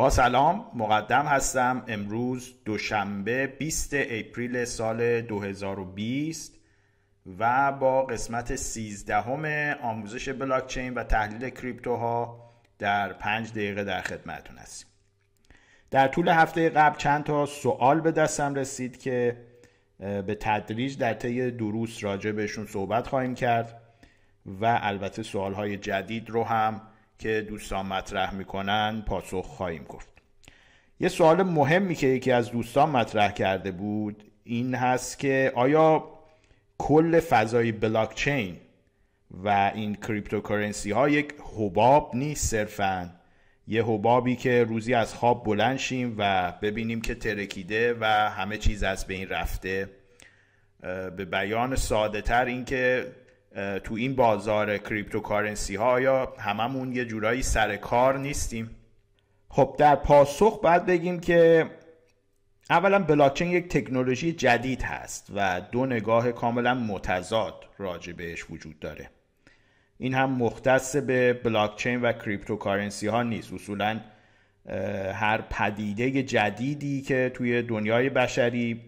با سلام، مقدم هستم. امروز دوشنبه 20 اپریل سال 2020 و با قسمت 13 آموزش بلاک چین و تحلیل کریپتوها در 5 دقیقه در خدمتتون هستیم. در طول هفته قبل چند تا سوال به دستم رسید که به تدریج در طی دروس راجع بهشون صحبت خواهیم کرد و البته سوالهای جدید رو هم که دوستان مطرح میکنن پاسخ خواهیم گفت. یه سوال مهمی که یکی از دوستان مطرح کرده بود این هست که آیا کل فضای بلاک چین و این کریپتوکارنسی ها یک حباب نیست، صرفاً یه حبابی که روزی از خواب بلند شیم و ببینیم که ترکیده و همه چیز از بین رفته؟ به بیان ساده تر این که تو این بازار کریپتوکارنسی ها یا هممون یه جورایی سر کار نیستیم؟ خب در پاسخ باید بگیم که اولا بلاکچین یک تکنولوژی جدید هست و دو نگاه کاملا متضاد راجع بهش وجود داره. این هم مختص به بلاکچین و کریپتوکارنسی ها نیست. اصولا هر پدیده جدیدی که توی دنیای بشری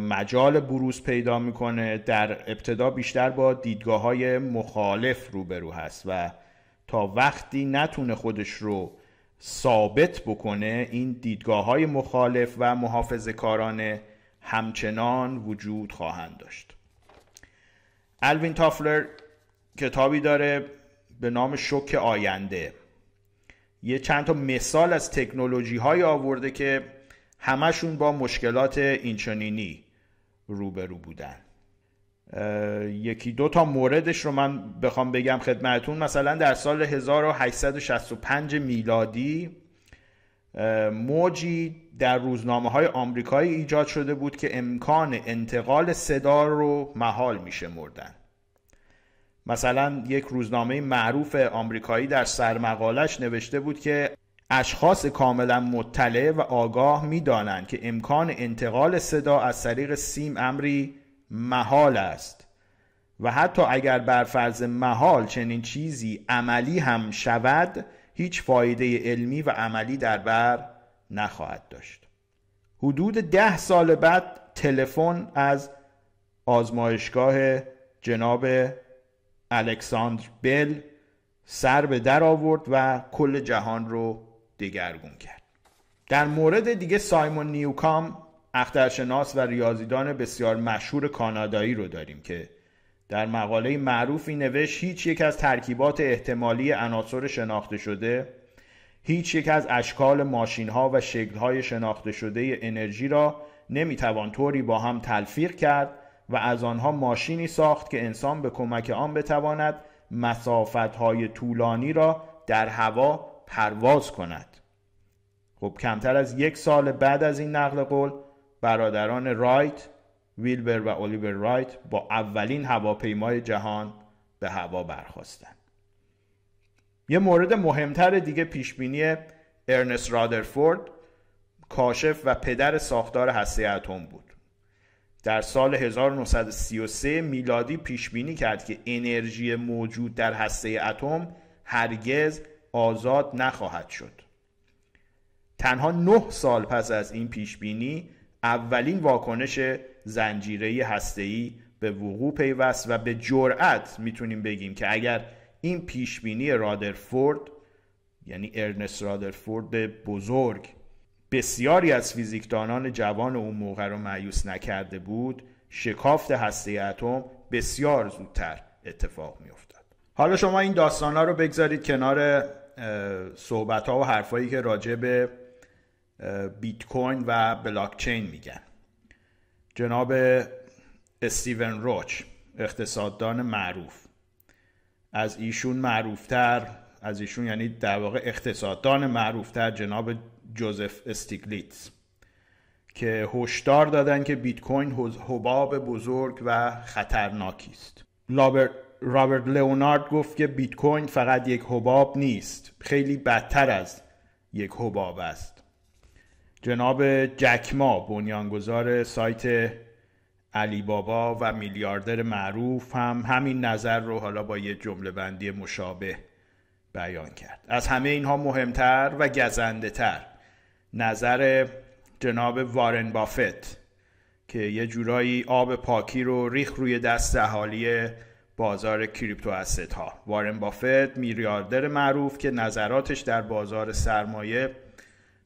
مجال بروز پیدا میکنه در ابتدا بیشتر با دیدگاه‌های مخالف روبرو هست و تا وقتی نتونه خودش رو ثابت بکنه این دیدگاه‌های مخالف و محافظه‌کارانه همچنان وجود خواهند داشت. آلوین تافلر کتابی داره به نام شوک آینده. یه چند تا مثال از تکنولوژی‌های آورده که همشون با مشکلات اینچنینی روبرو بودن. یکی دو تا موردش رو من بخوام بگم خدمتون. مثلا در سال 1865 میلادی موجی در روزنامه‌های آمریکایی ایجاد شده بود که امکان انتقال صدا رو محال می‌شمردن. مثلا یک روزنامه معروف آمریکایی در سرمقالش نوشته بود که اشخاص کاملا مطلع و آگاه می‌دانند که امکان انتقال صدا از طریق سیم امری محال است و حتی اگر بر فرض محال چنین چیزی عملی هم شود هیچ فایده علمی و عملی در بر نخواهد داشت. حدود 10 سال بعد تلفن از آزمایشگاه جناب الکساندر بل سر به در آورد و کل جهان رو دگرگون کرد. در مورد دیگه سایمون نیوکام اخترشناس و ریاضیدان بسیار مشهور کانادایی رو داریم که در مقاله معروفی نوشت هیچ یک از ترکیبات احتمالی عناصر شناخته شده هیچ یک از اشکال ماشین‌ها و شکل‌های شناخته شده انرژی را نمیتوان طوری با هم تلفیق کرد و از آنها ماشینی ساخت که انسان به کمک آن بتواند مسافت‌های طولانی را در هوا پرواز کند. خب کمتر از 1 سال بعد از این نقل قول برادران رایت، ویلبر و الیور رایت با اولین هواپیمای جهان به هوا برخاستند. یه مورد مهمتر دیگه پیشبینی ارنست رادرفورد، کاشف و پدر ساختار هسته اتم بود. در سال 1933 میلادی پیشبینی کرد که انرژی موجود در هسته اتم هرگز آزاد نخواهد شد. تنها 9 سال پس از این پیشبینی اولین واکنش زنجیره‌ای هسته‌ای به وقوع پیوست و به جرأت میتونیم بگیم که اگر این پیشبینی رادرفورد، یعنی ارنست رادرفورد بزرگ، بسیاری از فیزیکدانان جوان اون موقع رو مایوس نکرده بود، شکافت هسته اتم بسیار زودتر اتفاق میافتاد. حالا شما این داستانا رو بگذارید کنار صحبت‌ها و حرفایی که راجع به بیت کوین و بلاک چین میگن. جناب استیون راچ، اقتصاددان معروف، از ایشون معروفتر، از ایشون یعنی در واقع اقتصاددان معروفتر جناب جوزف استیگلیتز که هشدار دادن که بیت کوین حباب بزرگ و خطرناکی است. رابرت لئونارد گفت که بیت کوین فقط یک حباب نیست، خیلی بدتر از یک حباب است. جناب جک ما، بنیانگذار سایت علی بابا و میلیاردر معروف، هم همین نظر رو حالا با یه جمله بندی مشابه بیان کرد. از همه اینها مهمتر و گزنده تر نظر جناب وارن بافت که یه جورایی آب پاکی رو ریخ روی دست اهالی بازار کریپتو اسید ها. وارن بافت میلیاردر معروف که نظراتش در بازار سرمایه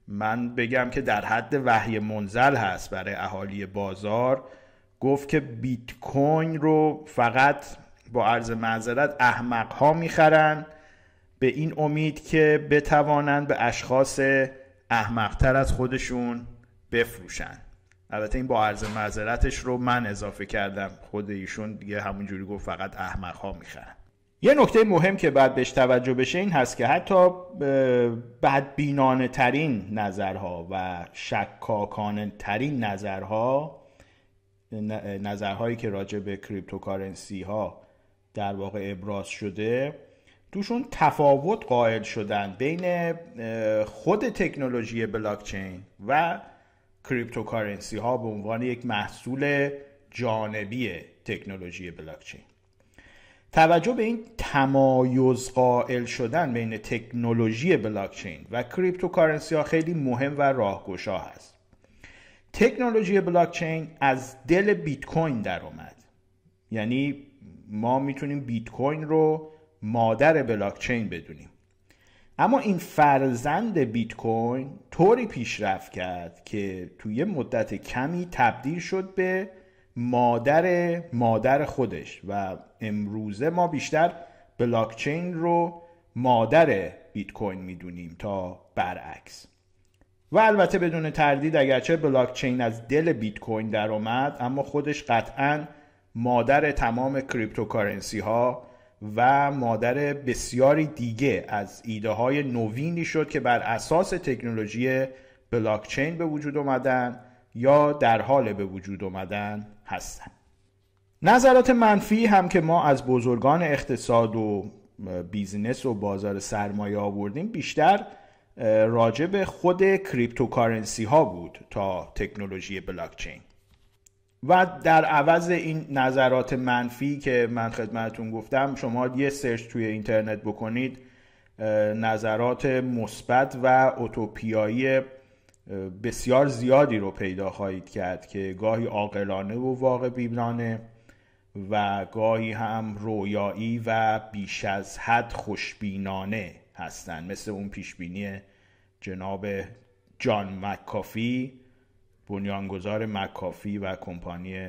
من بگم که در حد وحی منزل هست برای اهالی بازار، گفت که بیت کوین رو فقط با عرض معذرت احمق ها میخرن به این امید که بتوانند به اشخاص احمقتر از خودشون بفروشن. البته این با عرض معذرتش رو من اضافه کردم، خود ایشون دیگه همونجوری گفت فقط احمق ها میخرن. یه نکته مهم که باید بهش توجه بشه این هست که حتی بدبینانه ترین نظرها و شکاکانه ترین نظرهایی که راجع به کریپتوکارنسی ها در واقع ابراز شده توشون تفاوت قائل شدن بین خود تکنولوژی بلاکچین و کریپتوکارنسی ها به عنوان یک محصول جانبی تکنولوژی بلاکچین. توجه به این تمایز قائل شدن بین تکنولوژی بلاکچین و کریپتوکارنسی ها خیلی مهم و راهگشا هست. تکنولوژی بلاکچین از دل بیت کوین درآمد، یعنی ما میتونیم بیت کوین رو مادر بلاکچین بدونیم. اما این فرزند بیت کوین طوری پیشرفت کرد که توی مدت کمی تبدیل شد به مادر خودش و امروزه ما بیشتر بلاکچین رو مادر بیت کوین میدونیم تا برعکس. و البته بدون تردید اگرچه بلاکچین از دل بیت کوین درآمد، اما خودش قطعاً مادر تمام کریپتوکارنسی ها و مادر بسیاری دیگه از ایده های نوینی شد که بر اساس تکنولوژی بلاکچین به وجود آمدن یا در حال به وجود آمدن هستند. نظرات منفی هم که ما از بزرگان اقتصاد و بیزینس و بازار سرمایه آوردیم بیشتر راجع به خود کریپتوکارنسی ها بود تا تکنولوژی بلاکچین. و در عوض این نظرات منفی که من خدمتتون گفتم، شما یه سرچ توی اینترنت بکنید نظرات مثبت و اوتوپیایی بسیار زیادی رو پیدا خواهید کرد که گاهی عاقلانه و واقع بینانه و گاهی هم رویایی و بیش از حد خوشبینانه هستند، مثل اون پیشبینی جناب جان مک‌کافی، بنیانگذار مکافی و کمپانی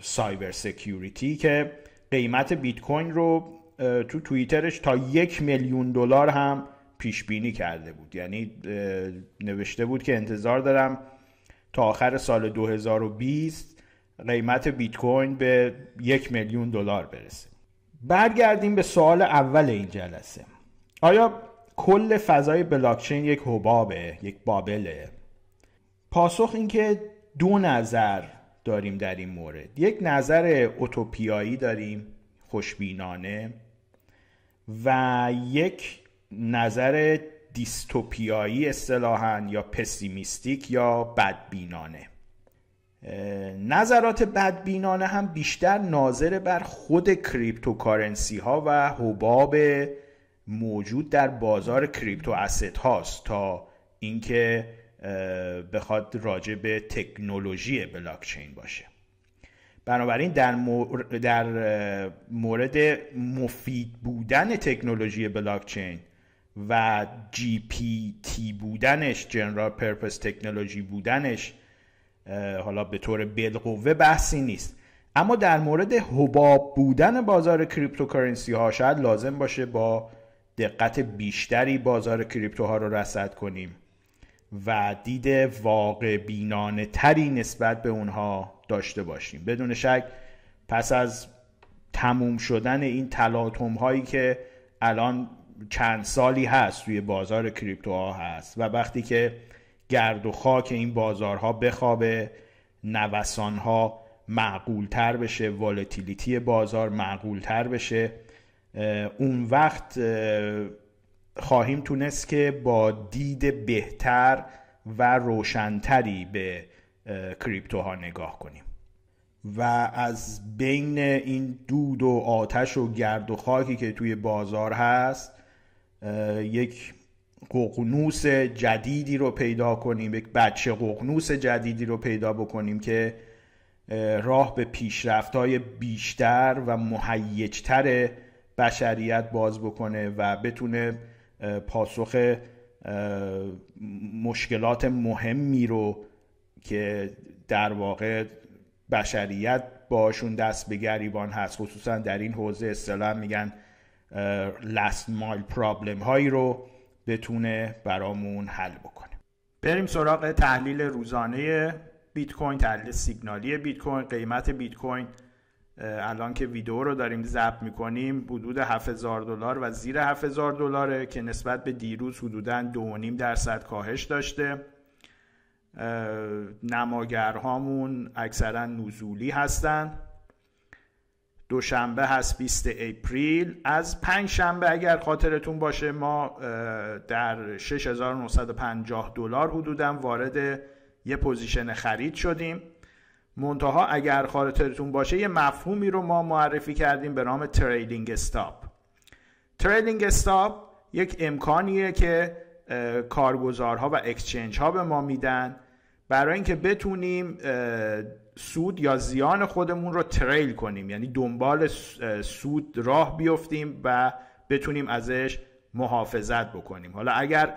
سایبر سکیوریتی که قیمت بیت کوین رو تو توییترش تا $1,000,000 هم پیش بینی کرده بود. یعنی نوشته بود که انتظار دارم تا آخر سال 2020 قیمت بیت کوین به $1,000,000 برسه. برگردیم به سوال اول این جلسه. آیا کل فضای بلاکچین یک حبابه، یک بابله؟ پاسخ این که دو نظر داریم در این مورد. یک نظر اوتوپیایی داریم، خوشبینانه، و یک نظر دیستوپیایی اصطلاحاً یا پسیمیستیک یا بدبینانه. نظرات بدبینانه هم بیشتر ناظر بر خود کریپتوکارنسی ها و حباب موجود در بازار کریپتو اسید هاست تا اینکه بخواد راجع به تکنولوژی بلاکچین باشه. بنابراین در مورد مفید بودن تکنولوژی بلاکچین و جی پی تی بودنش، جنرال پرپس تکنولوژی بودنش، حالا به طور بالقوه بحثی نیست. اما در مورد حباب بودن بازار کریپتوکارنسی ها شاید لازم باشه با دقت بیشتری بازار کریپتوها رو رصد کنیم و دید واقع بینانه تری نسبت به اونها داشته باشیم. بدون شک پس از تموم شدن این تلاطم هایی که الان چند سالی هست توی بازار کریپتوها هست و وقتی که گرد و خاک این بازارها بخوابه، نوسان ها معقول تر بشه، والتیلیتی بازار معقول تر بشه، اون وقت خواهیم تونست که با دید بهتر و روشنتری به کریپتوها نگاه کنیم. و از بین این دود و آتش و گرد و خاکی که توی بازار هست یک ققنوس جدیدی رو پیدا کنیم، یک بچه ققنوس جدیدی رو پیدا بکنیم که راه به پیشرفت‌های بیشتر و مهیج‌تر بشریت باز بکنه و بتونه پاسخ مشکلات مهمی رو که در واقع بشریت باشون دست به گریبان هست، خصوصا در این حوزه اصطلاحاً میگن last mile problem هایی رو بتونه برامون حل بکنه. بریم سراغ تحلیل روزانه بیت کوین، تحلیل سیگنالی بیت کوین. قیمت بیت کوین الان که ویدیو رو داریم ضبط میکنیم حدود 7000 دلار و زیر 7000 دلاره که نسبت به دیروز حدوداً 2.5% کاهش داشته. نماگرهامون اکثرا نزولی هستن. دوشنبه هست 20 اپریل. از پنج شنبه اگر خاطرتون باشه ما در 6950 دلار حدوداً وارد یه پوزیشن خرید شدیم. منتها اگر خاطرتون باشه یه مفهومی رو ما معرفی کردیم به نام تریدینگ استاپ. تریدینگ استاپ یک امکانیه که کارگزارها و اکسچنج ها به ما میدن برای اینکه بتونیم سود یا زیان خودمون رو تریل کنیم، یعنی دنبال سود راه بیفتیم و بتونیم ازش محافظت بکنیم. حالا اگر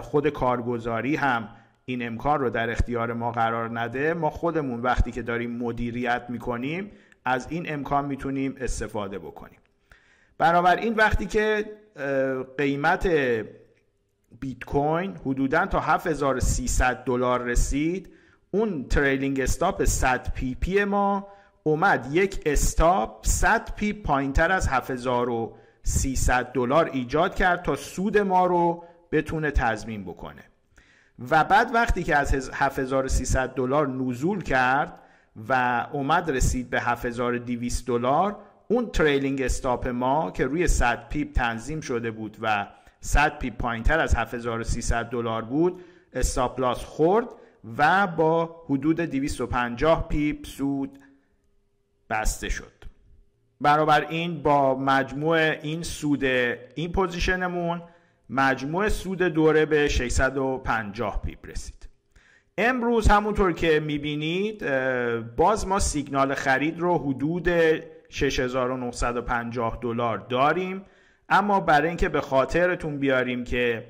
خود کارگزاری هم این امکان رو در اختیار ما قرار نده، ما خودمون وقتی که داریم مدیریت میکنیم از این امکان میتونیم استفاده بکنیم. بنابراین وقتی که قیمت بیت کوین حدوداً تا 7300 دلار رسید، اون تریلینگ استاپ 100 پی پی ما اومد یک استاپ 100 پی پایینتر از 7300 دلار ایجاد کرد تا سود ما رو بتونه تضمین بکنه. و بعد وقتی که از 7300 دلار نزول کرد و اومد رسید به 7200 دلار، اون تریلینگ استاپ ما که روی 100 پیپ تنظیم شده بود و 100 پیپ پایینتر از 7300 دلار بود، استاپ لاس خورد و با حدود 250 پیپ سود بسته شد. بنابراین با مجموع این سود این پوزیشنمون مجموع سود دوره به 650 پیپ رسید. امروز همونطور که میبینید باز ما سیگنال خرید رو حدود 6950 دلار داریم، اما برای اینکه به خاطرتون بیاریم که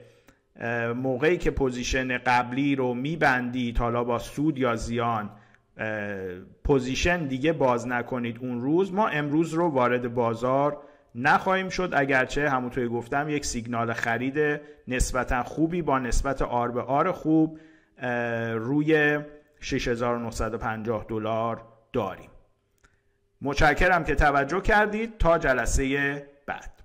موقعی که پوزیشن قبلی رو میبندید حالا با سود یا زیان پوزیشن دیگه باز نکنید، اون روز ما امروز رو وارد بازار نخواهیم شد، اگرچه همونطور گفتم یک سیگنال خرید نسبتا خوبی با نسبت آر به آر خوب روی 6950 دلار داریم. متشکرم که توجه کردید. تا جلسه بعد.